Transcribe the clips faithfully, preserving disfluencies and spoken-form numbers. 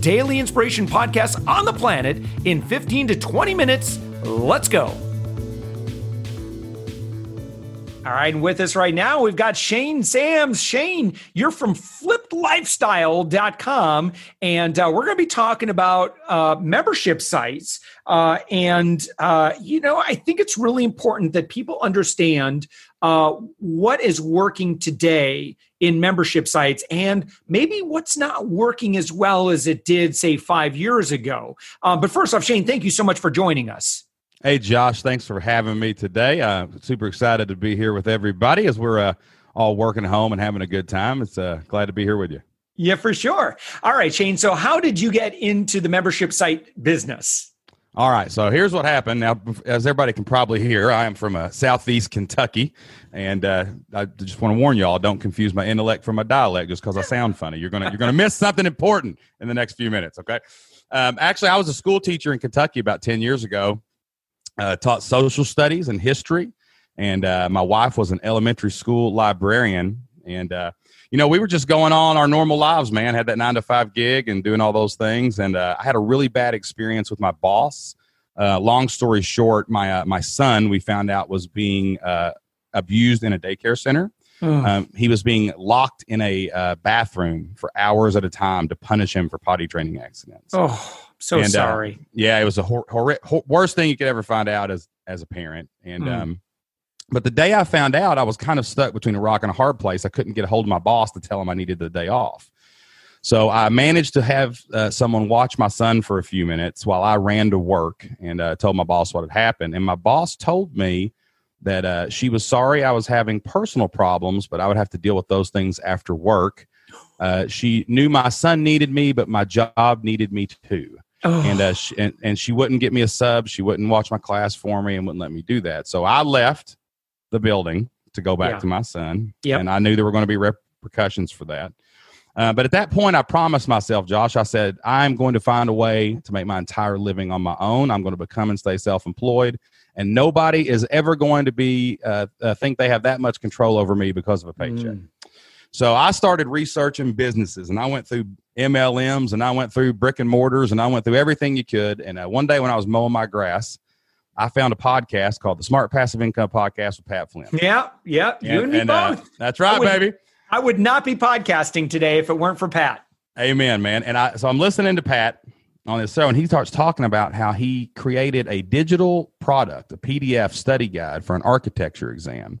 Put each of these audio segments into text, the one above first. daily inspiration podcasts on the planet in fifteen to twenty minutes. Let's go. All right, and with us right now, we've got Shane Sams. Shane, you're from flipped lifestyle dot com, and uh, we're going to be talking about uh, membership sites. Uh, and, uh, you know, I think it's really important that people understand uh, what is working today in membership sites and maybe what's not working as well as it did, say, five years ago. Uh, but first off, Shane, thank you so much for joining us. Hey, Josh, thanks for having me today. I'm uh, super excited to be here with everybody as we're uh, all working home and having a good time. It's uh, glad to be here with you. Yeah, for sure. All right, Shane. So how did you get into the membership site business? All right. So here's what happened. Now, as everybody can probably hear, I am from uh, Southeast Kentucky. And uh, I just want to warn you all, don't confuse my intellect from my dialect just because I sound funny. You're going to you're going to miss something important in the next few minutes. Okay. Um, actually, I was a school teacher in Kentucky about ten years ago. Uh, taught social studies and history, and uh, my wife was an elementary school librarian. And, uh, you know, we were just going on our normal lives, man, had that nine to five gig and doing all those things. And uh, I had a really bad experience with my boss. Uh, long story short, my uh, my son, we found out, was being uh, abused in a daycare center. Oh. Um, he was being locked in a uh, bathroom for hours at a time to punish him for potty training accidents. Oh. So and, sorry. Uh, yeah, it was the hor- hor- hor- worst thing you could ever find out as as a parent. And mm. um, but the day I found out, I was kind of stuck between a rock and a hard place. I couldn't get a hold of my boss to tell him I needed the day off. So I managed to have uh, someone watch my son for a few minutes while I ran to work and uh, told my boss what had happened. And my boss told me that uh, she was sorry I was having personal problems, but I would have to deal with those things after work. Uh, she knew my son needed me, but my job needed me too. Oh. And, uh, she, and and she wouldn't get me a sub. She wouldn't watch my class for me and wouldn't let me do that. So I left the building to go back yeah. to my son. Yep. And I knew there were going to be repercussions for that. Uh, but at that point, I promised myself, Josh, I said, I'm going to find a way to make my entire living on my own. I'm going to become and stay self-employed. And nobody is ever going to be uh, uh, think they have that much control over me because of a paycheck. Mm. So I started researching businesses, and I went through M L Ms, and I went through brick and mortars, and I went through everything you could. And uh, one day when I was mowing my grass, I found a podcast called the Smart Passive Income Podcast with Pat Flynn. Yeah, yeah, and, you and me and, both. Uh, that's right, I would, baby. I would not be podcasting today if it weren't for Pat. Amen, man. And I so I'm listening to Pat on this show, and he starts talking about how he created a digital product, a P D F study guide for an architecture exam.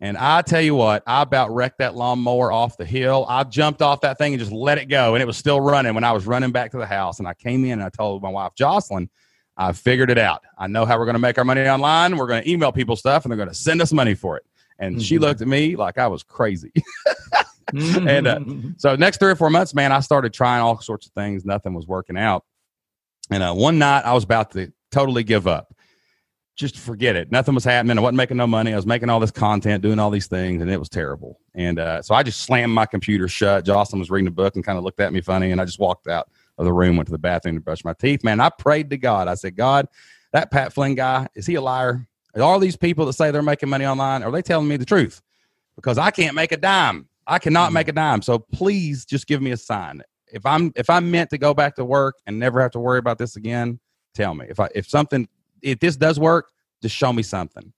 And I tell you what, I about wrecked that lawnmower off the hill. I jumped off that thing and just let it go. And it was still running when I was running back to the house. And I came in and I told my wife, Jocelyn, I figured it out. I know how we're going to make our money online. We're going to email people stuff and they're going to send us money for it. And mm-hmm. she looked at me like I was crazy. mm-hmm. And uh, so next three or four months, man, I started trying all sorts of things. Nothing was working out. And uh, one night I was about to totally give up. Just forget it. Nothing was happening. I wasn't making no money. I was making all this content, doing all these things, and it was terrible. And uh, so I just slammed my computer shut. Jocelyn was reading a book and kind of looked at me funny, and I just walked out of the room, went to the bathroom to brush my teeth. Man, I prayed to God. I said, God, that Pat Flynn guy, is he a liar? Are all these people that say they're making money online, are they telling me the truth? Because I can't make a dime. I cannot make a dime. So please just give me a sign. If I'm if I'm meant to go back to work and never have to worry about this again, tell me. If I if something... If this does work, just show me something.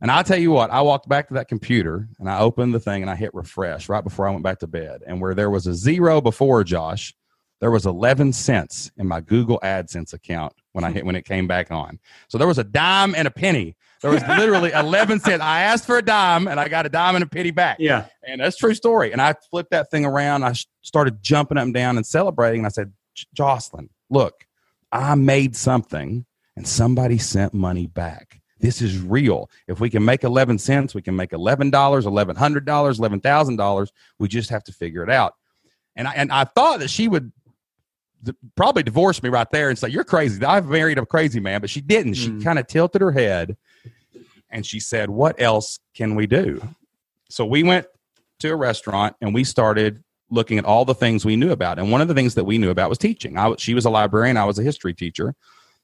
And I'll tell you what, I walked back to that computer and I opened the thing and I hit refresh right before I went back to bed. And where there was a zero before, Josh, there was eleven cents in my Google AdSense account when I hit, when it came back on. So there was a dime and a penny. There was literally eleven cents. I asked for a dime and I got a dime and a penny back. Yeah. And that's a true story. And I flipped that thing around. I sh- started jumping up and down and celebrating. And I said, Jocelyn, look, I made something. And somebody sent money back. This is real. If we can make eleven cents, we can make eleven dollars, eleven hundred dollars, eleven thousand dollars. We just have to figure it out. And I, and I thought that she would probably divorced me right there and say, you're crazy. I've married a crazy man, but she didn't. She mm. kind of tilted her head and she said, what else can we do? So we went to a restaurant and we started looking at all the things we knew about. And one of the things that we knew about was teaching. I, she was a librarian. I was a history teacher.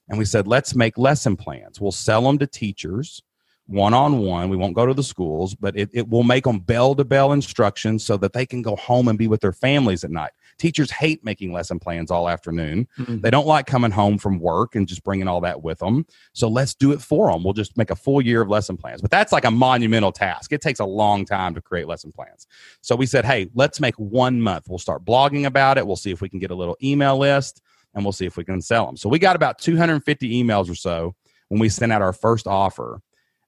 And we said, let's make lesson plans. We'll sell them to teachers one-on-one. We won't go to the schools, but it, it will make them bell-to-bell instructions so that they can go home and be with their families at night. Teachers hate making lesson plans all afternoon. Mm-hmm. They don't like coming home from work and just bringing all that with them. So let's do it for them. We'll just make a full year of lesson plans. But that's like a monumental task. It takes a long time to create lesson plans. So we said, hey, let's make one month. We'll start blogging about it. We'll see if we can get a little email list, and we'll see if we can sell them. So we got about two hundred fifty emails or so when we sent out our first offer,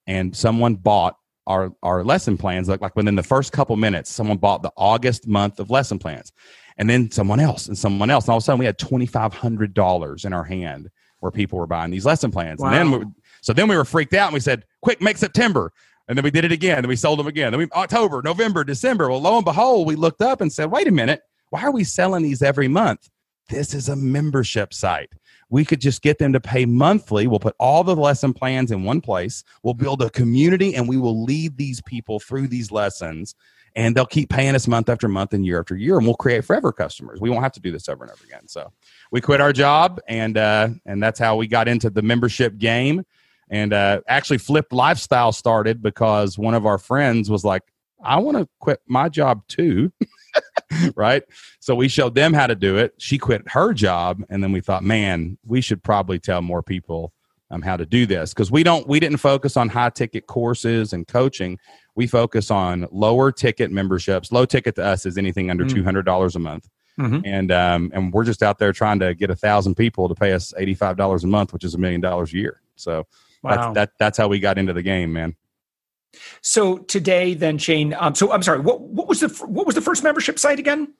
and someone bought our, our lesson plans. Like, like within the first couple minutes, someone bought the August month of lesson plans. And then someone else and someone else. And all of a sudden, we had two thousand five hundred dollars in our hand where people were buying these lesson plans. Wow. And then we, So then we were freaked out and we said, quick, make September. And then we did it again. And we sold them again. Then we October, November, December. Well, lo and behold, we looked up and said, wait a minute. Why are we selling these every month? This is a membership site. We could just get them to pay monthly. We'll put all the lesson plans in one place. We'll build a community and we will lead these people through these lessons. And they'll keep paying us month after month and year after year. And we'll create forever customers. We won't have to do this over and over again. So we quit our job. And uh, and that's how we got into the membership game. And uh, actually Flipped Lifestyle started because one of our friends was like, I want to quit my job too. Right? So we showed them how to do it. She quit her job. And then we thought, man, we should probably tell more people um, how to do this. Because we don't, we didn't focus on high ticket courses and coaching. We focus on lower ticket memberships. Low ticket to us is anything under two hundred dollars a month. Mm-hmm. And um, and we're just out there trying to get a thousand people to pay us eighty-five dollars a month, which is a million dollars a year. So wow. that's, that, that's how we got into the game, man. So today then, Shane, um, so I'm sorry, what, what was the, what was the first membership site again?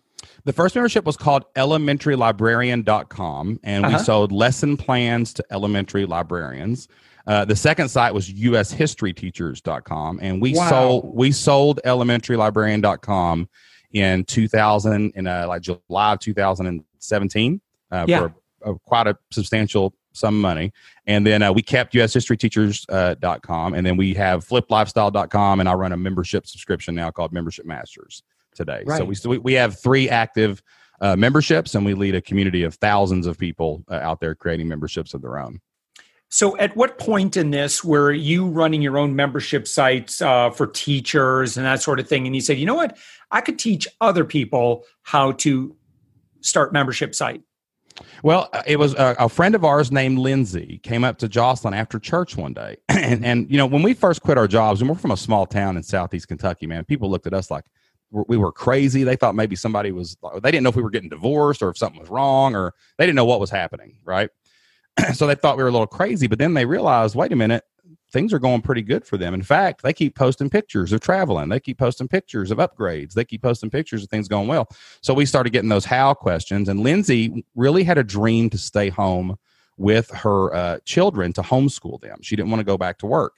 The first membership was called elementary librarian dot com, and uh-huh. we sold lesson plans to elementary librarians. Uh, the second site was u s history teachers dot com, and we wow. sold we sold elementary librarian dot com in two thousand in uh, like July of two thousand seventeen uh, yeah. for uh, quite a substantial sum of money. And then uh, we kept u s history teachers dot com, uh, and then we have flipped lifestyle dot com, and I run a membership subscription now called Membership Masters today. Right. So we so we have three active uh, memberships, and we lead a community of thousands of people uh, out there creating memberships of their own. So at what point in this were you running your own membership sites uh, for teachers and that sort of thing? And you said, you know what, I could teach other people how to start membership site. Well, it was a, a friend of ours named Lindsay came up to Jocelyn after church one day. and, and, you know, when we first quit our jobs, and we're from a small town in Southeast Kentucky, man, people looked at us like we were crazy. They thought maybe somebody was, they didn't know if we were getting divorced or if something was wrong, or they didn't know what was happening. Right. So they thought we were a little crazy, but then they realized, wait a minute, things are going pretty good for them. In fact, they keep posting pictures of traveling. They keep posting pictures of upgrades. They keep posting pictures of things going well. So we started getting those how questions. And Lindsay really had a dream to stay home with her uh, children, to homeschool them. She didn't want to go back to work.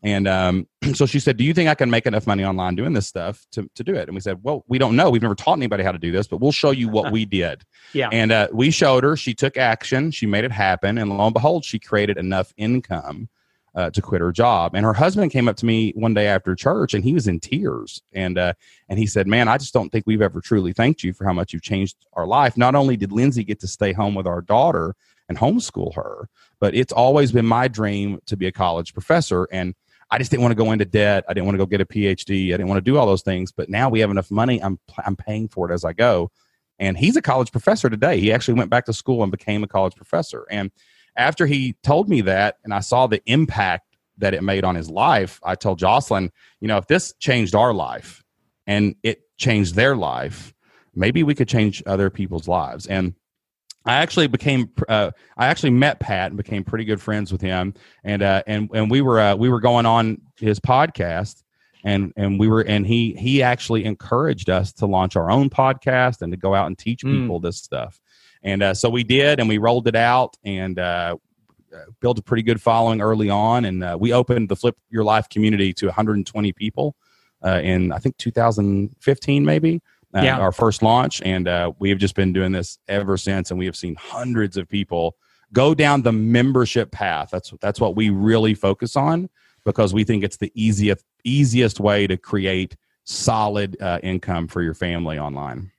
And um, so she said, do you think I can make enough money online doing this stuff to, to do it? And we said, well, we don't know. We've never taught anybody how to do this, but we'll show you what we did. Yeah. And uh, we showed her. She took action. She made it happen. And lo and behold, she created enough income uh, to quit her job. And her husband came up to me one day after church, and he was in tears. And uh, and he said, man, I just don't think we've ever truly thanked you for how much you've changed our life. Not only did Lindsay get to stay home with our daughter and homeschool her, but it's always been my dream to be a college professor. And I just didn't want to go into debt. I didn't want to go get a P H D. I didn't want to do all those things. But now we have enough money. I'm I'm paying for it as I go. And he's a college professor today. He actually went back to school and became a college professor. And after he told me that, and I saw the impact that it made on his life, I told Jocelyn, you know, if this changed our life and it changed their life, maybe we could change other people's lives. And I actually became, uh, I actually met Pat and became pretty good friends with him. And, uh, and, and we were, uh, we were going on his podcast, and, and we were, and he, he actually encouraged us to launch our own podcast and to go out and teach people mm. this stuff. And, uh, so we did, and we rolled it out, and, uh, built a pretty good following early on. And, uh, we opened the Flip Your Life community to one hundred twenty people, uh, in, I think, two thousand fifteen, maybe. uh, yeah. our first launch. And uh, we have just been doing this ever since. And we have seen hundreds of people go down the membership path. That's, that's what we really focus on, because we think it's the easiest, easiest way to create solid uh, income for your family online.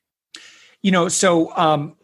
You know, so um,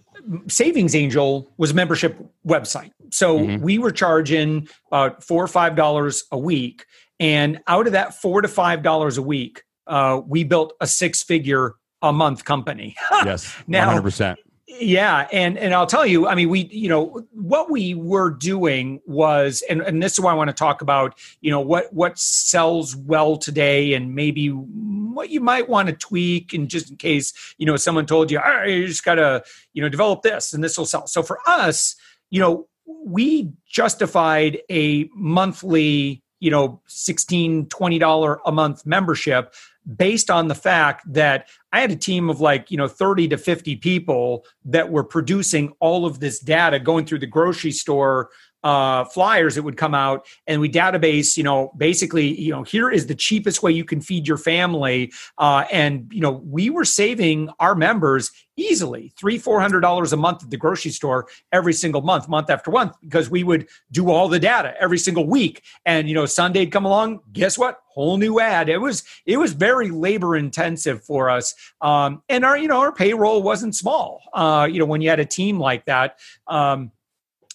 Savings Angel was a membership website. So mm-hmm. we were charging uh, four or five dollars a week. And out of that four to five dollars a week, uh, we built a six figure a month company. Yes. Now, one hundred percent. Yeah. And, and I'll tell you, I mean, we, you know, what we were doing was, and, and this is why I want to talk about, you know, what, what sells well today and maybe what you might want to tweak. And just in case, you know, someone told you, all right, you just got to, you know, develop this and this will sell. So for us, you know, we justified a monthly, you know, sixteen dollars, twenty dollars a month membership based on the fact that I had a team of like, you know, thirty to fifty people that were producing all of this data, going through the grocery store uh, flyers that would come out, and we database, you know, basically, you know, here is the cheapest way you can feed your family. Uh, and, you know, we were saving our members easily three hundred, four hundred dollars a month at the grocery store every single month, month after month, because we would do all the data every single week. And, you know, Sunday'd come along, guess what? Whole new ad. It was, it was very labor intensive for us. Um, and our, you know, our payroll wasn't small, uh, you know, when you had a team like that. Um,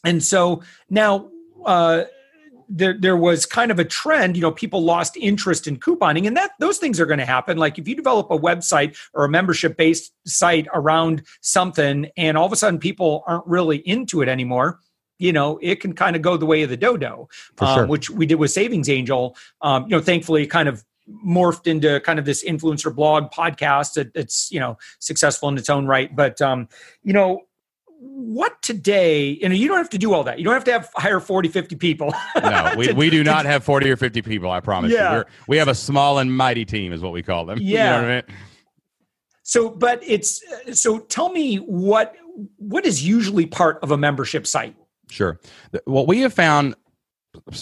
and so now, uh, There, there was kind of a trend, you know, people lost interest in couponing, and that those things are going to happen. Like if you develop a website or a membership-based site around something, and all of a sudden people aren't really into it anymore, you know, it can kind of go the way of the dodo, um, sure. which we did with Savings Angel. Um, you know, thankfully, kind of morphed into kind of this influencer blog podcast that, that's, you know, successful in its own right. But, um, you know, what today, and you don't have to do all that. You don't have to have hire forty, fifty people. No, we, to, we do not have forty or fifty people. I promise yeah. you. We're, we have a small and mighty team is what we call them. Yeah. You know what I mean? So, but it's, so tell me what, what is usually part of a membership site? Sure. What we have found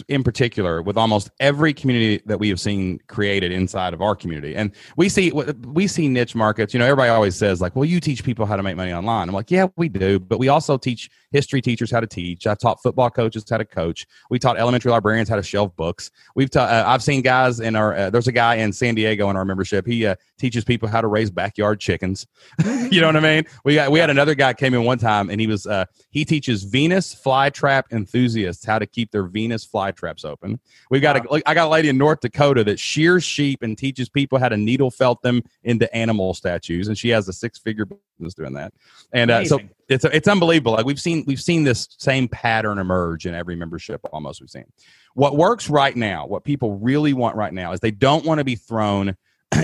in particular with almost every community that we have seen created inside of our community. And we see, we see niche markets, you know, everybody always says like, well, you teach people how to make money online. I'm like, yeah, we do. But we also teach history teachers how to teach. I've taught football coaches how to coach. We taught elementary librarians how to shelf books. We've taught, uh, I've seen guys in our, uh, there's a guy in San Diego in our membership. He uh, teaches people how to raise backyard chickens. You know what I mean? We got, we had another guy came in one time and he was, uh, he teaches Venus flytrap enthusiasts how to keep their Venus fly traps open. We've got wow. a, I got a lady in North Dakota that shears sheep and teaches people how to needle felt them into animal statues, and she has a six figure business doing that. And uh, so it's it's unbelievable. Like we've seen we've seen this same pattern emerge in every membership. Almost we've seen what works right now. What people really want right now is they don't want to be thrown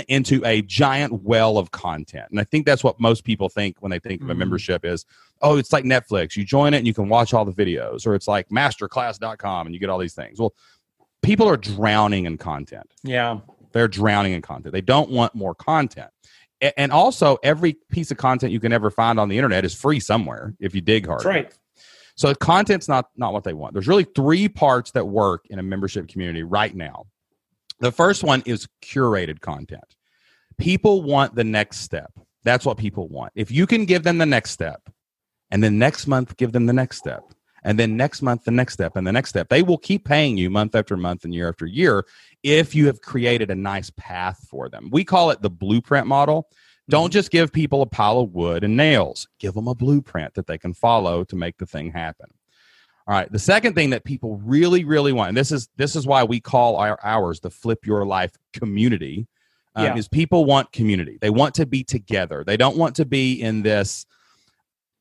into a giant well of content. And I think that's what most people think when they think mm. of a membership is, oh, it's like Netflix. You join it and you can watch all the videos, or it's like masterclass dot com and you get all these things. Well, people are drowning in content. Yeah. They're drowning in content. They don't want more content. A- and also every piece of content you can ever find on the internet is free somewhere if you dig hard. That's right. So content's not, not what they want. There's really three parts that work in a membership community right now. The first one is curated content. People want the next step. That's what people want. If you can give them the next step, and then next month, give them the next step, and then next month, the next step, and the next step, they will keep paying you month after month and year after year if you have created a nice path for them. We call it the blueprint model. Don't just give people a pile of wood and nails. Give them a blueprint that they can follow to make the thing happen. All right. The second thing that people really, really want, and this is this is why we call our ours the Flip Your Life community, um, yeah. is people want community. They want to be together. They don't want to be in this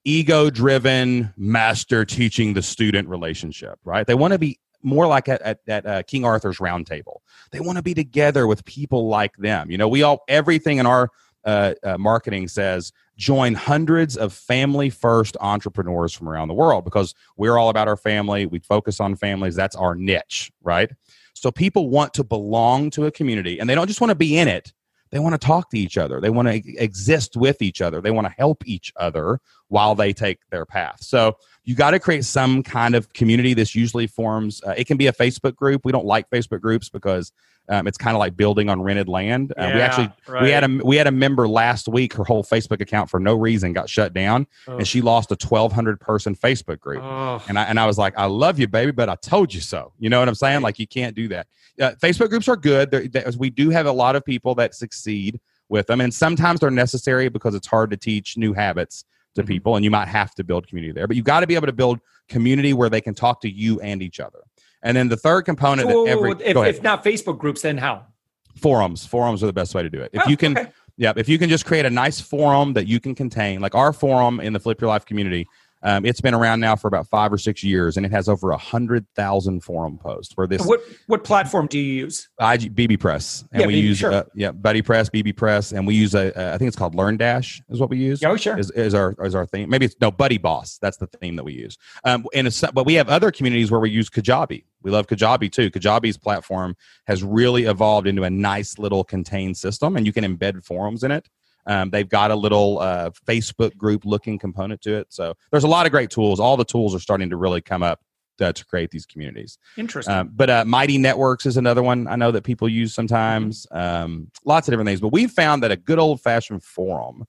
ego-driven master teaching the student relationship, right? They want to be more like at, at, at uh, King Arthur's Round Table. They want to be together with people like them. You know, we all everything in our uh, uh, marketing says, join hundreds of family-first entrepreneurs from around the world, because we're all about our family. We focus on families. That's our niche, right? So people want to belong to a community, and they don't just want to be in it. They want to talk to each other. They want to exist with each other. They want to help each other while they take their path. So you got to create some kind of community. This usually forms, uh, it can be a Facebook group. We don't like Facebook groups because um, it's kind of like building on rented land. Uh, yeah, we actually, right. we had a we had a member last week, her whole Facebook account for no reason got shut down, oh. and she lost a twelve hundred person Facebook group. Oh. And, I, and I was like, I love you, baby, but I told you so. You know what I'm saying? Like, you can't do that. Uh, Facebook groups are good. They're, they're, we do have a lot of people that succeed with them. And sometimes they're necessary because it's hard to teach new habits to people, and you might have to build community there, but you've got to be able to build community where they can talk to you and each other. And then the third component, so, that every, if, if not Facebook groups, then how? Forums. Forums are the best way to do it. If oh, you can, okay. yeah, if you can just create a nice forum that you can contain, like our forum in the Flip Your Life community, um, it's been around now for about five or six years, and it has over a hundred thousand forum posts. Where this, what what platform do you use? I G, B B Press, and yeah, we B B, use sure. uh, yeah, Buddy Press, B B Press, and we use a, a I think it's called LearnDash is what we use. Oh sure, is, is our is our theme. Maybe it's no Buddy Boss. That's the theme that we use. Um, and it's, but we have other communities where we use Kajabi. We love Kajabi too. Kajabi's platform has really evolved into a nice little contained system, and you can embed forums in it. Um, they've got a little uh, Facebook group looking component to it. So there's a lot of great tools. All the tools are starting to really come up to, to create these communities. Interesting. Um, but uh, Mighty Networks is another one I know that people use sometimes. Um, lots of different things. But we found that a good old-fashioned forum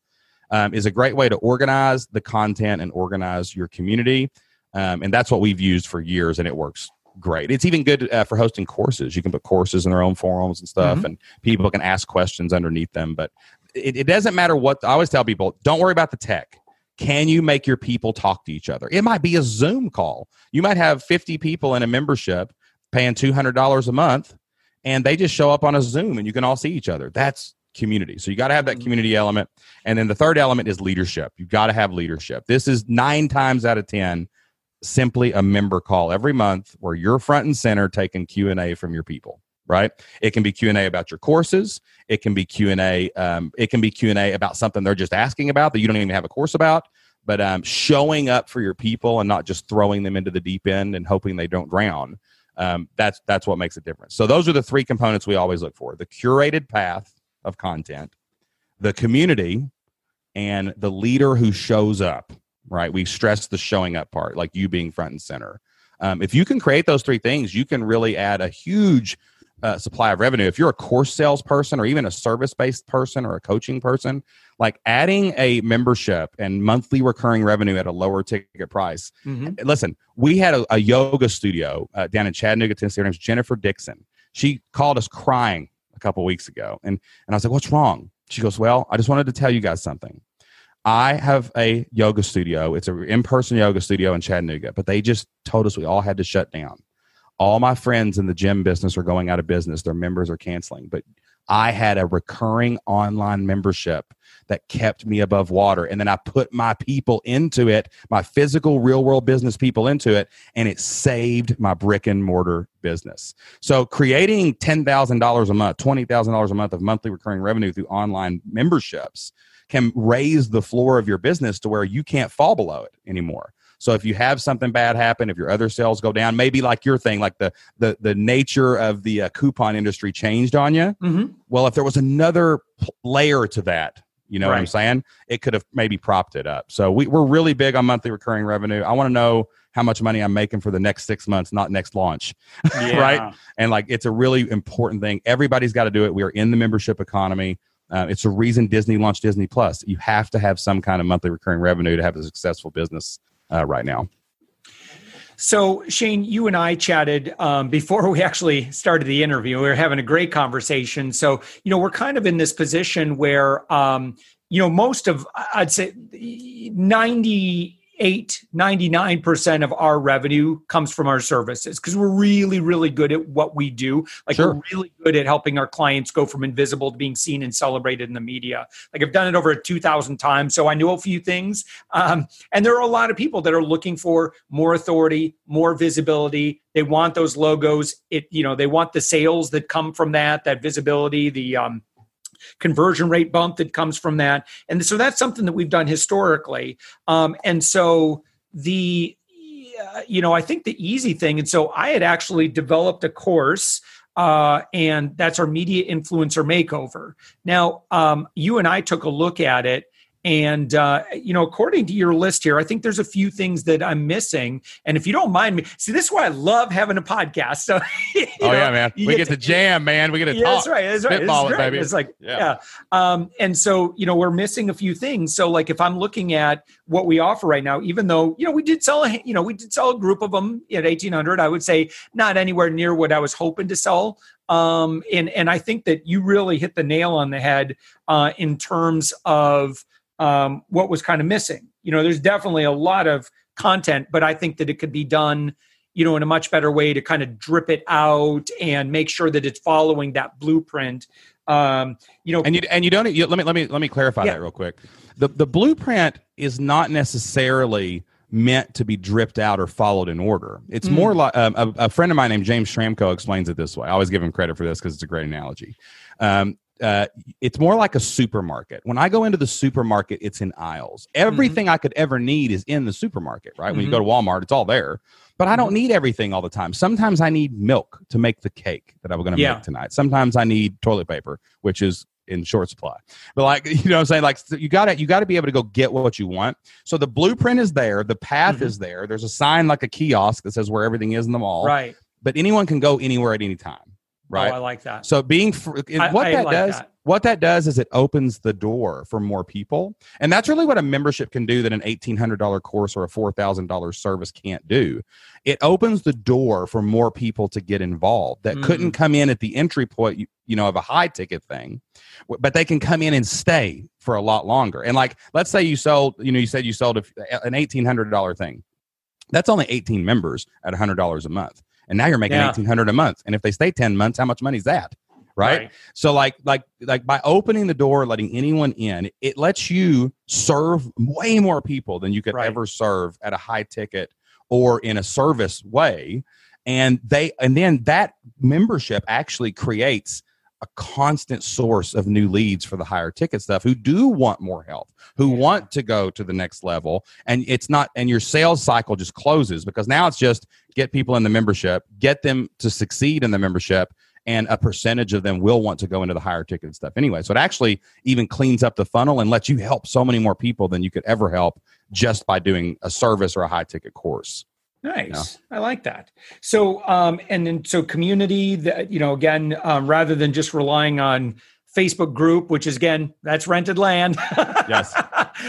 um, is a great way to organize the content and organize your community. Um, and that's what we've used for years, and it works great. It's even good uh, for hosting courses. You can put courses in their own forums and stuff, mm-hmm. and people can ask questions underneath them. But It, it doesn't matter what, I always tell people, don't worry about the tech. Can you make your people talk to each other? It might be a Zoom call. You might have fifty people in a membership paying two hundred dollars a month, and they just show up on a Zoom and you can all see each other. That's community. So you got to have that community element. And then the third element is leadership. You've got to have leadership. This is nine times out of ten, simply a member call every month where you're front and center taking Q and A from your people. Right? It can be Q and A about your courses. It can be Q and A. Um, it can be Q and A about something they're just asking about that you don't even have a course about. But um, showing up for your people and not just throwing them into the deep end and hoping they don't drown. Um, that's that's what makes a difference. So those are the three components we always look for: the curated path of content, the community, and the leader who shows up. Right? We stress the showing up part, like you being front and center. Um, if you can create those three things, you can really add a huge Uh, supply of revenue. If you're a course salesperson or even a service-based person or a coaching person, like adding a membership and monthly recurring revenue at a lower ticket price. Mm-hmm. Listen, we had a, a yoga studio uh, down in Chattanooga, Tennessee. Her name's Jennifer Dixon. She called us crying a couple weeks ago, and and I was like, "What's wrong?" She goes, "Well, I just wanted to tell you guys something. I have a yoga studio. It's an in-person yoga studio in Chattanooga, but they just told us we all had to shut down. All my friends in the gym business are going out of business. Their members are canceling. But I had a recurring online membership that kept me above water. And then I put my people into it, my physical real-world business people into it, and it saved my brick-and-mortar business." So creating ten thousand dollars a month, twenty thousand dollars a month of monthly recurring revenue through online memberships can raise the floor of your business to where you can't fall below it anymore. So if you have something bad happen, if your other sales go down, maybe like your thing, like the the the nature of the uh, coupon industry changed on you. Mm-hmm. Well, if there was another layer to that, you know right. what I'm saying? It could have maybe propped it up. So we, we're really big on monthly recurring revenue. I want to know how much money I'm making for the next six months, not next launch, yeah. right? And like, it's a really important thing. Everybody's got to do it. We are in the membership economy. Uh, it's a reason Disney launched Disney Plus. You have to have some kind of monthly recurring revenue to have a successful business. Uh, right now. So Shane, you and I chatted um, before we actually started the interview. We were having a great conversation. So, you know, we're kind of in this position where, um, you know, most of, I'd say ninety-eight, ninety-nine percent of our revenue comes from our services because we're really, really good at what we do. Like sure. we're really good at helping our clients go from invisible to being seen and celebrated in the media. Like I've done it over two thousand times, so I know a few things. Um, and there are a lot of people that are looking for more authority, more visibility. They want those logos. It, you know, they want the sales that come from that, that visibility, the um, conversion rate bump that comes from that. And so that's something that we've done historically. Um, and so the, uh, you know, I think the easy thing, and so I had actually developed a course uh, and that's our media influencer makeover. Now, um, you and I took a look at it And, uh, you know, according to your list here, I think there's a few things that I'm missing. And if you don't mind me, see, this is why I love having a podcast. So, oh, know, yeah, man. We get, get to jam, man. We get to yeah, talk. That's right. That's right. Spitball it, baby. It's like, yeah. yeah. Um, and so, you know, we're missing a few things. So, like, if I'm looking at what we offer right now, even though, you know, we did sell, a, you know, we did sell a group of them at eighteen hundred, I would say not anywhere near what I was hoping to sell. Um, and, and I think that you really hit the nail on the head uh, in terms of, Um, what was kind of missing. You know, there's definitely a lot of content, but I think that it could be done, you know, in a much better way to kind of drip it out and make sure that it's following that blueprint. Um, you know, and you and you don't you, let me let me let me clarify yeah. that real quick. The the blueprint is not necessarily meant to be dripped out or followed in order. It's mm-hmm. more like um, a, a friend of mine named James Schramko explains it this way. I always give him credit for this because it's a great analogy. Um, Uh, it's more like a supermarket. When I go into the supermarket, it's in aisles. Everything mm-hmm. I could ever need is in the supermarket, right? Mm-hmm. When you go to Walmart, it's all there. But I don't need everything all the time. Sometimes I need milk to make the cake that I'm going to yeah. make tonight. Sometimes I need toilet paper, which is in short supply. But like, you know what I'm saying? Like, you gotta, you gotta be able to go get what you want. So the blueprint is there. The path mm-hmm. is there. There's a sign like a kiosk that says where everything is in the mall. Right. But anyone can go anywhere at any time. Right. Oh, I like that. So being fr- I, what I that like does, that. what that does is it opens the door for more people, and that's really what a membership can do that an eighteen hundred dollars course or a four thousand dollars service can't do. It opens the door for more people to get involved that mm. couldn't come in at the entry point, you, you know, of a high ticket thing, but they can come in and stay for a lot longer. And like, let's say you sold, you know, you said you sold a, an eighteen hundred dollars thing. That's only eighteen members at one hundred dollars a month. And now you're making yeah. eighteen hundred dollars a month. And if they stay ten months, how much money is that? Right? right. So like, like, like by opening the door, letting anyone in, it lets you serve way more people than you could right. ever serve at a high ticket or in a service way. And they, and then that membership actually creates a constant source of new leads for the higher ticket stuff who do want more help, who yeah. want to go to the next level. And it's not, and your sales cycle just closes because now it's just get people in the membership, get them to succeed in the membership, and a percentage of them will want to go into the higher ticket stuff anyway. So it actually even cleans up the funnel and lets you help so many more people than you could ever help just by doing a service or a high ticket course. Nice. Yeah. I like that. So, um, and then, so community that, you know, again, um, rather than just relying on Facebook group, which is again, that's rented land. Yes.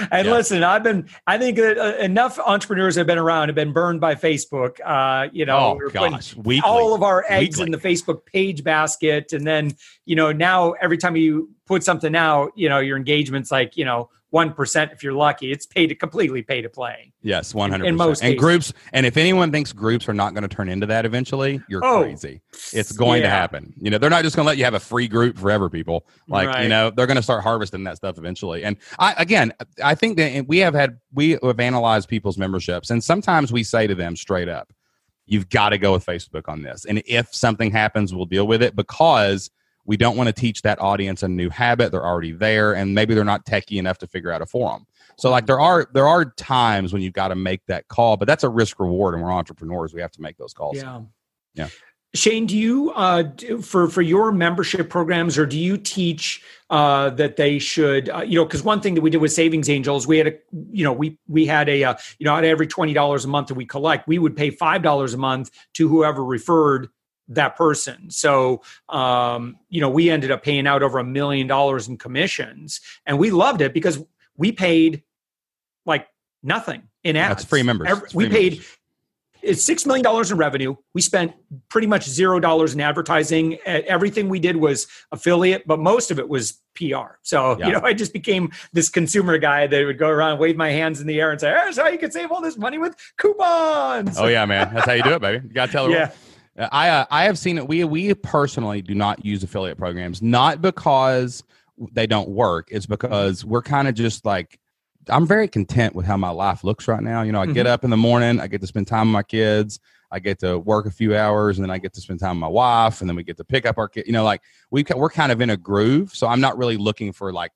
And yes. listen, I've been, I think that uh, enough entrepreneurs have been around, have been burned by Facebook. Uh, you know, oh, we were gosh. Weekly. All of our eggs Weekly. in the Facebook page basket. And then, you know, now every time you put something out, you know, your engagement's like, you know, one percent if you're lucky. It's pay to completely pay to play. Yes, one hundred percent. In, in most and cases. Groups, and if anyone thinks groups are not going to turn into that eventually, you're oh, crazy. It's going yeah. to happen. You know, they're not just going to let you have a free group forever, people. Like, right. you know, they're going to start harvesting that stuff eventually. And I, again, I think that we have had, we have analyzed people's memberships, and sometimes we say to them straight up, you've got to go with Facebook on this. And if something happens, we'll deal with it, because we don't want to teach that audience a new habit. They're already there, and maybe they're not techie enough to figure out a forum. So like there are there are times when you've got to make that call, but that's a risk reward, and we're entrepreneurs. We have to make those calls. Yeah. Yeah. Shane, do you, uh, do, for, for your membership programs, or do you teach uh, that they should, uh, you know, because one thing that we did with Savings Angels, we had a, you know, we we had a, uh, you know, out of every twenty dollars a month that we collect, we would pay five dollars a month to whoever referred that person. So, um, you know, we ended up paying out over a million dollars in commissions, and we loved it because we paid like nothing in ads. That's free members. Every, free we paid members. It's six million dollars in revenue. We spent pretty much zero dollars in advertising. Everything we did was affiliate, but most of it was P R. So, yeah. you know, I just became this consumer guy that would go around, wave my hands in the air and say, here's how you can save all this money with coupons. Oh yeah, man. That's how you do it, baby. You got to tell everyone. Yeah. I uh, I have seen it. We we personally do not use affiliate programs, not because they don't work. It's because we're kind of just like, I'm very content with how my life looks right now. You know, I mm-hmm. get up in the morning, I get to spend time with my kids, I get to work a few hours, and then I get to spend time with my wife, and then we get to pick up our kids. You know, like we we're kind of in a groove, so I'm not really looking for like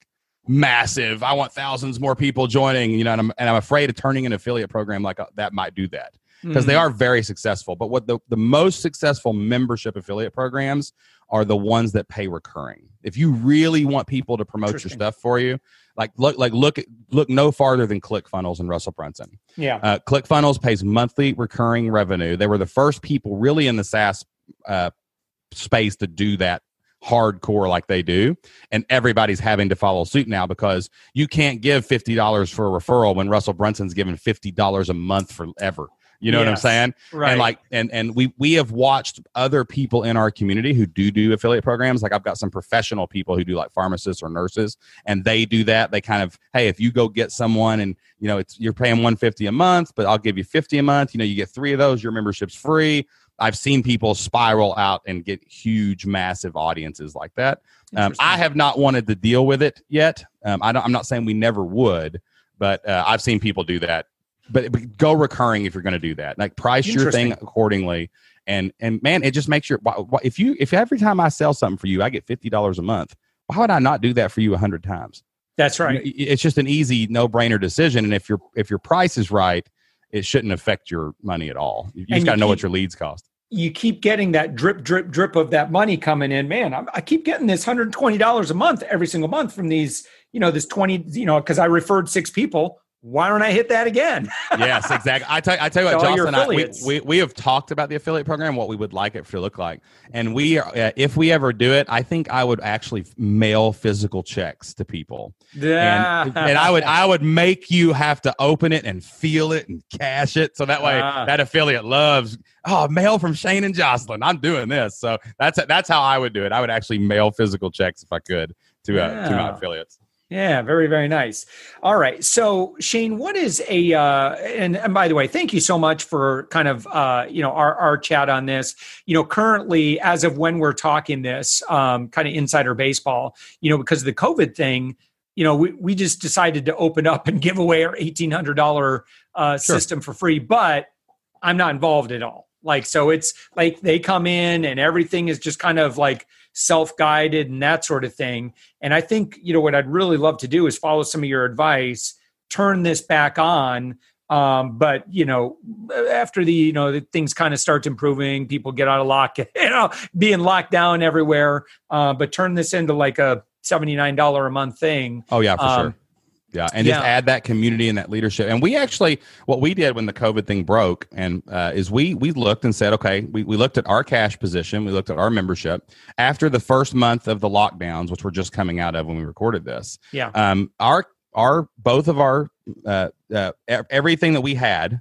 massive, I want thousands more people joining. You know, and I'm and I'm afraid of turning an affiliate program like uh, that might do that. Because they are very successful. But what the, the most successful membership affiliate programs are the ones that pay recurring. If you really want people to promote your stuff for you, like look, like look, look no farther than ClickFunnels and Russell Brunson. Yeah, uh, ClickFunnels pays monthly recurring revenue. They were the first people really in the SaaS uh, space to do that hardcore like they do, and everybody's having to follow suit now because you can't give fifty dollars for a referral when Russell Brunson's giving fifty dollars a month forever. You know yes, what I'm saying? Right. And like, and, and we, we have watched other people in our community who do do affiliate programs. Like I've got some professional people who do like pharmacists or nurses, and they do that. They kind of, hey, if you go get someone and you know, it's, you're paying one hundred fifty dollars a month, but I'll give you fifty dollars a month. You know, you get three of those, your membership's free. I've seen people spiral out and get huge, massive audiences like that. Um, I have not wanted to deal with it yet. Um, I don't, I'm not saying we never would, but uh, I've seen people do that. But go recurring if you're going to do that. Like price your thing accordingly, and and man, it just makes your. If you if every time I sell something for you, I get fifty dollars a month. Why would I not do that for you a hundred times? That's right. It's just an easy no brainer decision. And if your if your price is right, it shouldn't affect your money at all. You just got to know what your leads cost. You keep getting that drip, drip, drip of that money coming in, man. I, I keep getting this one hundred twenty dollars a month every single month from these, you know, this twenty, you know, because I referred six people. Why don't I hit that again? Yes, exactly. I tell, I tell you what, Jocelyn, I, we, we, we have talked about the affiliate program, what we would like it to look like. And we, are, uh, if we ever do it, I think I would actually mail physical checks to people. Yeah. And, and I would I would make you have to open it and feel it and cash it. So that way uh, that affiliate loves, oh, mail from Shane and Jocelyn. I'm doing this. So that's that's how I would do it. I would actually mail physical checks if I could to, uh, yeah. to my affiliates. Yeah, very, very nice. All right. So Shane, what is a, uh, and, and by the way, thank you so much for kind of, uh, you know, our, our chat on this, you know, currently as of when we're talking this um, kind of insider baseball, you know, because of the COVID thing, you know, we, we just decided to open up and give away our eighteen hundred dollars uh, sure. system for free, but I'm not involved at all. Like, so it's like they come in and everything is just kind of like self-guided and that sort of thing. And I think, you know, what I'd really love to do is follow some of your advice, turn this back on. Um, but, you know, after the, you know, the things kind of start improving, people get out of lock, you know, being locked down everywhere. Uh, but turn this into like a seventy-nine dollars a month thing. Oh yeah, for um, sure. Yeah. And yeah. just add that community and that leadership. And we actually, what we did when the COVID thing broke and uh, is we, we looked and said, okay, we, we looked at our cash position. We looked at our membership after the first month of the lockdowns, which we're just coming out of when we recorded this. Yeah. Um, our, our, both of our, uh, uh, everything that we had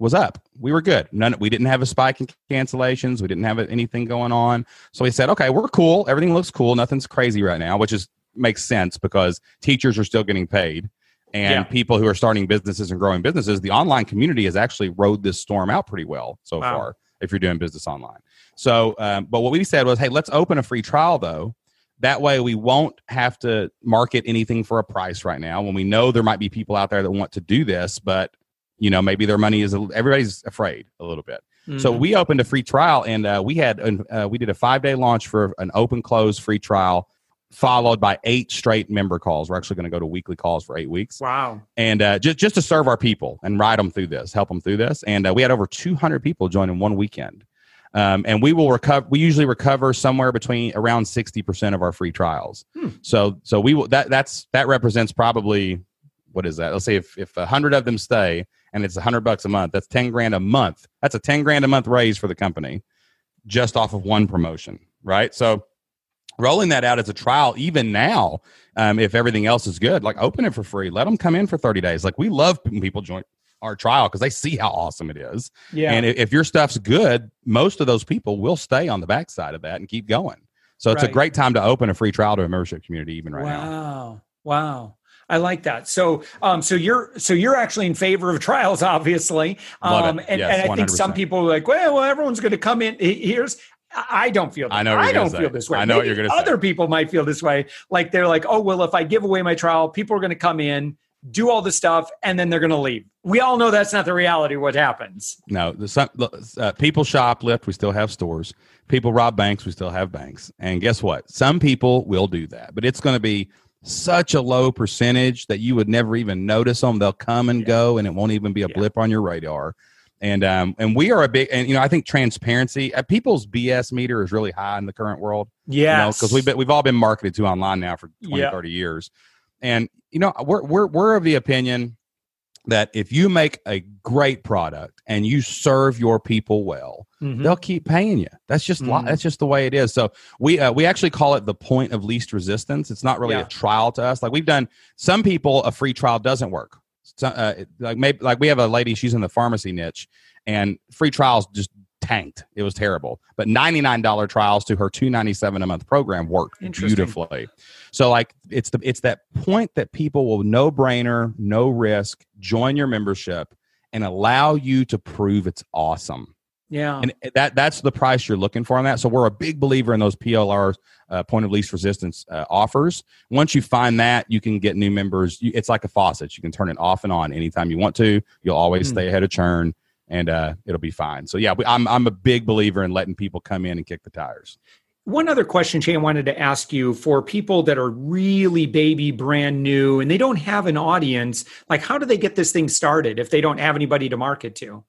was up. We were good. None. We didn't have a spike in cancellations. We didn't have anything going on. So we said, okay, we're cool. Everything looks cool. Nothing's crazy right now, which is, makes sense because teachers are still getting paid and yeah. people who are starting businesses and growing businesses, the online community has actually rode this storm out pretty well so wow. far if you're doing business online. So, um, but what we said was, hey, let's open a free trial though. That way we won't have to market anything for a price right now when we know there might be people out there that want to do this, but you know, maybe their money is, everybody's afraid a little bit. Mm-hmm. So we opened a free trial and uh, we had, uh, we did a five day launch for an open close free trial followed by eight straight member calls. We're actually going to go to weekly calls for eight weeks. Wow. And uh, just, just to serve our people and ride them through this, help them through this. And uh, we had over two hundred people join in one weekend. Um, and we will recover, we usually recover somewhere between around sixty percent of our free trials. Hmm. So, so we will, that, that's, that represents probably, what is that? Let's say if, if a hundred of them stay and it's a hundred bucks a month, that's ten grand a month. That's a ten grand a month raise for the company just off of one promotion. Right. So, rolling that out as a trial, even now, um, if everything else is good, like open it for free. Let them come in for thirty days. Like we love when people join our trial because they see how awesome it is. Yeah. And if your stuff's good, most of those people will stay on the backside of that and keep going. So it's right. a great time to open a free trial to a membership community, even right wow. now. Wow, wow. I like that. So, um, so you're, so you're actually in favor of trials, obviously. Um, and, yes, and I think some people are like, well, well, everyone's going to come in. Here's, I don't feel, I know I don't feel this way. I know what you're going to say. Other people might feel this way. Like they're like, oh, well, if I give away my trial, people are going to come in, do all the stuff, and then they're going to leave. We all know that's not the reality of what happens. No, the, uh, people shoplift. We still have stores. People rob banks. We still have banks. And guess what? Some people will do that, but it's going to be such a low percentage that you would never even notice them. They'll come and yeah. go, and it won't even be a yeah. blip on your radar. And um, and we are a big, and you know, I think transparency at uh, people's B S meter is really high in the current world. Yeah, you know, because we've been, we've all been marketed to online now for twenty, yep. thirty years, and you know, we're we're we're of the opinion that if you make a great product and you serve your people well, mm-hmm. they'll keep paying you. That's just mm-hmm. that's just the way it is. So we uh, we actually call it the point of least resistance. It's not really yeah. a trial to us. Like we've done some people, a free trial doesn't work. So, uh, like maybe like we have a lady, she's in the pharmacy niche, and free trials just tanked. It was terrible. But ninety-nine dollars trials to her two ninety-seven a month program worked beautifully. So like it's the it's that point that people will no brainer, no risk, join your membership and allow you to prove it's awesome. Yeah. And that that's the price you're looking for on that. So we're a big believer in those P L Rs, uh, point of least resistance uh, offers. Once you find that, you can get new members. You, it's like a faucet. You can turn it off and on anytime you want to. You'll always mm. stay ahead of churn, and uh, it'll be fine. So yeah, we, I'm I'm a big believer in letting people come in and kick the tires. One other question, Shane, I wanted to ask you for people that are really baby brand new and they don't have an audience, like how do they get this thing started if they don't have anybody to market to?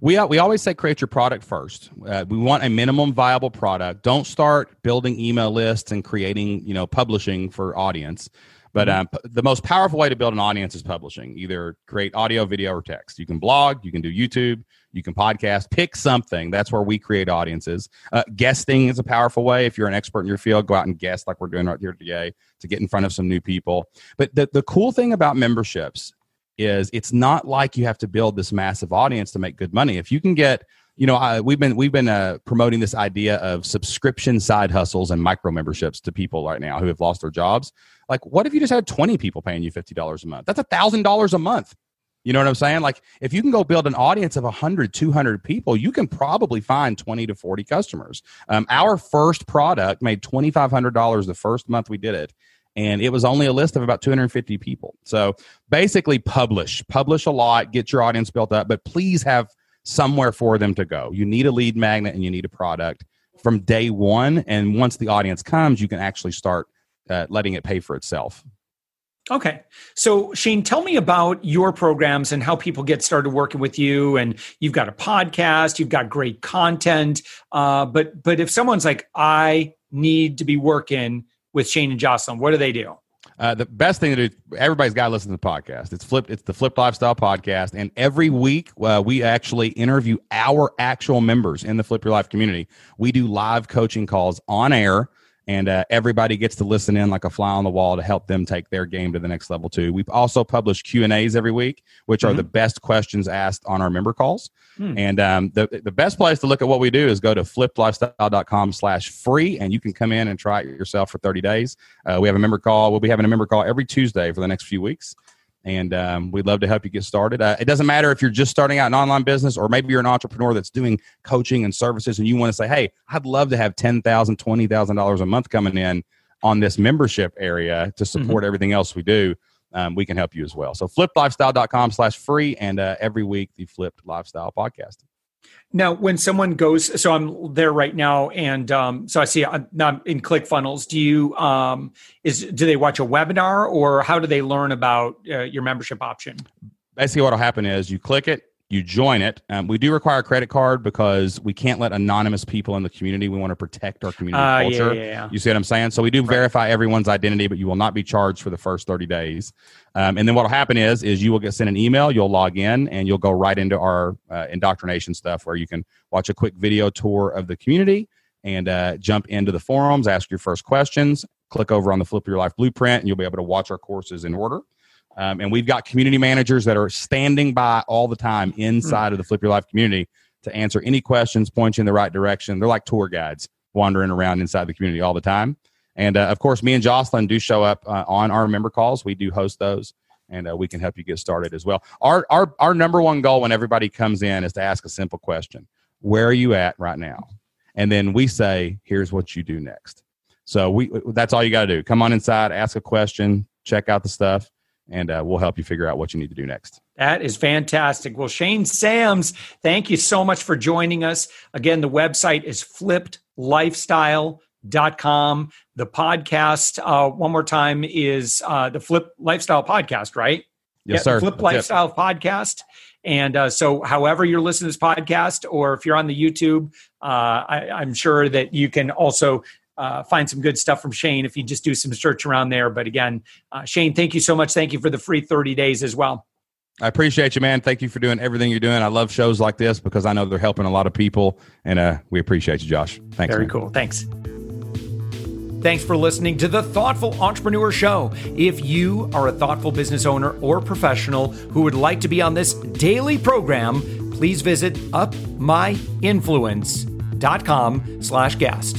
We we always say create your product first. Uh, we want a minimum viable product. Don't start building email lists and creating, you know, publishing for audience. But um, the most powerful way to build an audience is publishing. Either create audio, video, or text. You can blog, you can do YouTube, you can podcast. Pick something. That's where we create audiences. Uh, guesting is a powerful way. If you're an expert in your field, go out and guest like we're doing right here today to get in front of some new people. But the the cool thing about memberships is it's not like you have to build this massive audience to make good money. If you can get, you know, I, we've been we've been uh, promoting this idea of subscription side hustles and micro memberships to people right now who have lost their jobs. Like, what if you just had twenty people paying you fifty dollars a month? That's one thousand dollars a month. You know what I'm saying? Like, if you can go build an audience of one hundred, two hundred people, you can probably find twenty to forty customers. Um, our first product made twenty-five hundred dollars the first month we did it. And it was only a list of about two hundred fifty people. So basically publish, publish a lot, get your audience built up, but please have somewhere for them to go. You need a lead magnet and you need a product from day one. And once the audience comes, you can actually start uh, letting it pay for itself. Okay. So Shane, tell me about your programs and how people get started working with you. And you've got a podcast, you've got great content. Uh, but, but if someone's like, I need to be working with Shane and Jocelyn, what do they do? Uh, the best thing to do, everybody's got to listen to the podcast. It's flipped. It's the Flipped Lifestyle Podcast. And every week uh, we actually interview our actual members in the Flip Your Life community. We do live coaching calls on air, and uh, everybody gets to listen in like a fly on the wall to help them take their game to the next level too. We've also published Q and A's every week, which mm-hmm. are the best questions asked on our member calls. Mm. And um, the, the best place to look at what we do is go to flippedlifestyle.com slash free, and you can come in and try it yourself for thirty days. Uh, we have a member call. We'll be having a member call every Tuesday for the next few weeks. And um, we'd love to help you get started. Uh, it doesn't matter if you're just starting out an online business, or maybe you're an entrepreneur that's doing coaching and services and you want to say, hey, I'd love to have ten thousand dollars, twenty thousand dollars a month coming in on this membership area to support mm-hmm. everything else we do. Um, we can help you as well. So flippedlifestyle.com slash free. And uh, every week, the Flipped Lifestyle Podcast. Now, when someone goes, so I'm there right now, and um, so I see I'm not in ClickFunnels. Do you um, is do they watch a webinar, or how do they learn about uh, your membership option? Basically, what will happen is you click it, you join it. Um, we do require a credit card because we can't let anonymous people in the community. We want to protect our community uh, culture. Yeah, yeah, yeah. You see what I'm saying? So we do right. verify everyone's identity, but you will not be charged for the first thirty days. Um, and then what will happen is, is you will get sent an email, you'll log in, and you'll go right into our uh, indoctrination stuff where you can watch a quick video tour of the community and uh, jump into the forums, ask your first questions, click over on the Flip Your Life Blueprint, and you'll be able to watch our courses in order. Um, and we've got community managers that are standing by all the time inside of the Flip Your Life community to answer any questions, point you in the right direction. They're like tour guides wandering around inside the community all the time. And uh, of course, me and Jocelyn do show up uh, on our member calls. We do host those, and uh, we can help you get started as well. Our, our, our number one goal when everybody comes in is to ask a simple question. Where are you at right now? And then we say, here's what you do next. So we, that's all you got to do. Come on inside, ask a question, check out the stuff. And uh, we'll help you figure out what you need to do next. That is fantastic. Well, Shane Sams, thank you so much for joining us. Again, the website is flipped lifestyle dot com. The podcast, uh, one more time, is uh, the Flip Lifestyle Podcast, right? Yes, yeah, sir. Flip That's Lifestyle it. Podcast. And uh, so however you're listening to this podcast, or if you're on the YouTube, uh, I, I'm sure that you can also uh, find some good stuff from Shane if you just do some search around there. But again, uh, Shane, thank you so much. Thank you for the free thirty days as well. I appreciate you, man. Thank you for doing everything you're doing. I love shows like this because I know they're helping a lot of people, and uh, we appreciate you, Josh. Thanks. Very man. Cool. Thanks. Thanks for listening to The Thoughtful Entrepreneur Show. If you are a thoughtful business owner or professional who would like to be on this daily program, please visit upmyinfluence.com slash guest.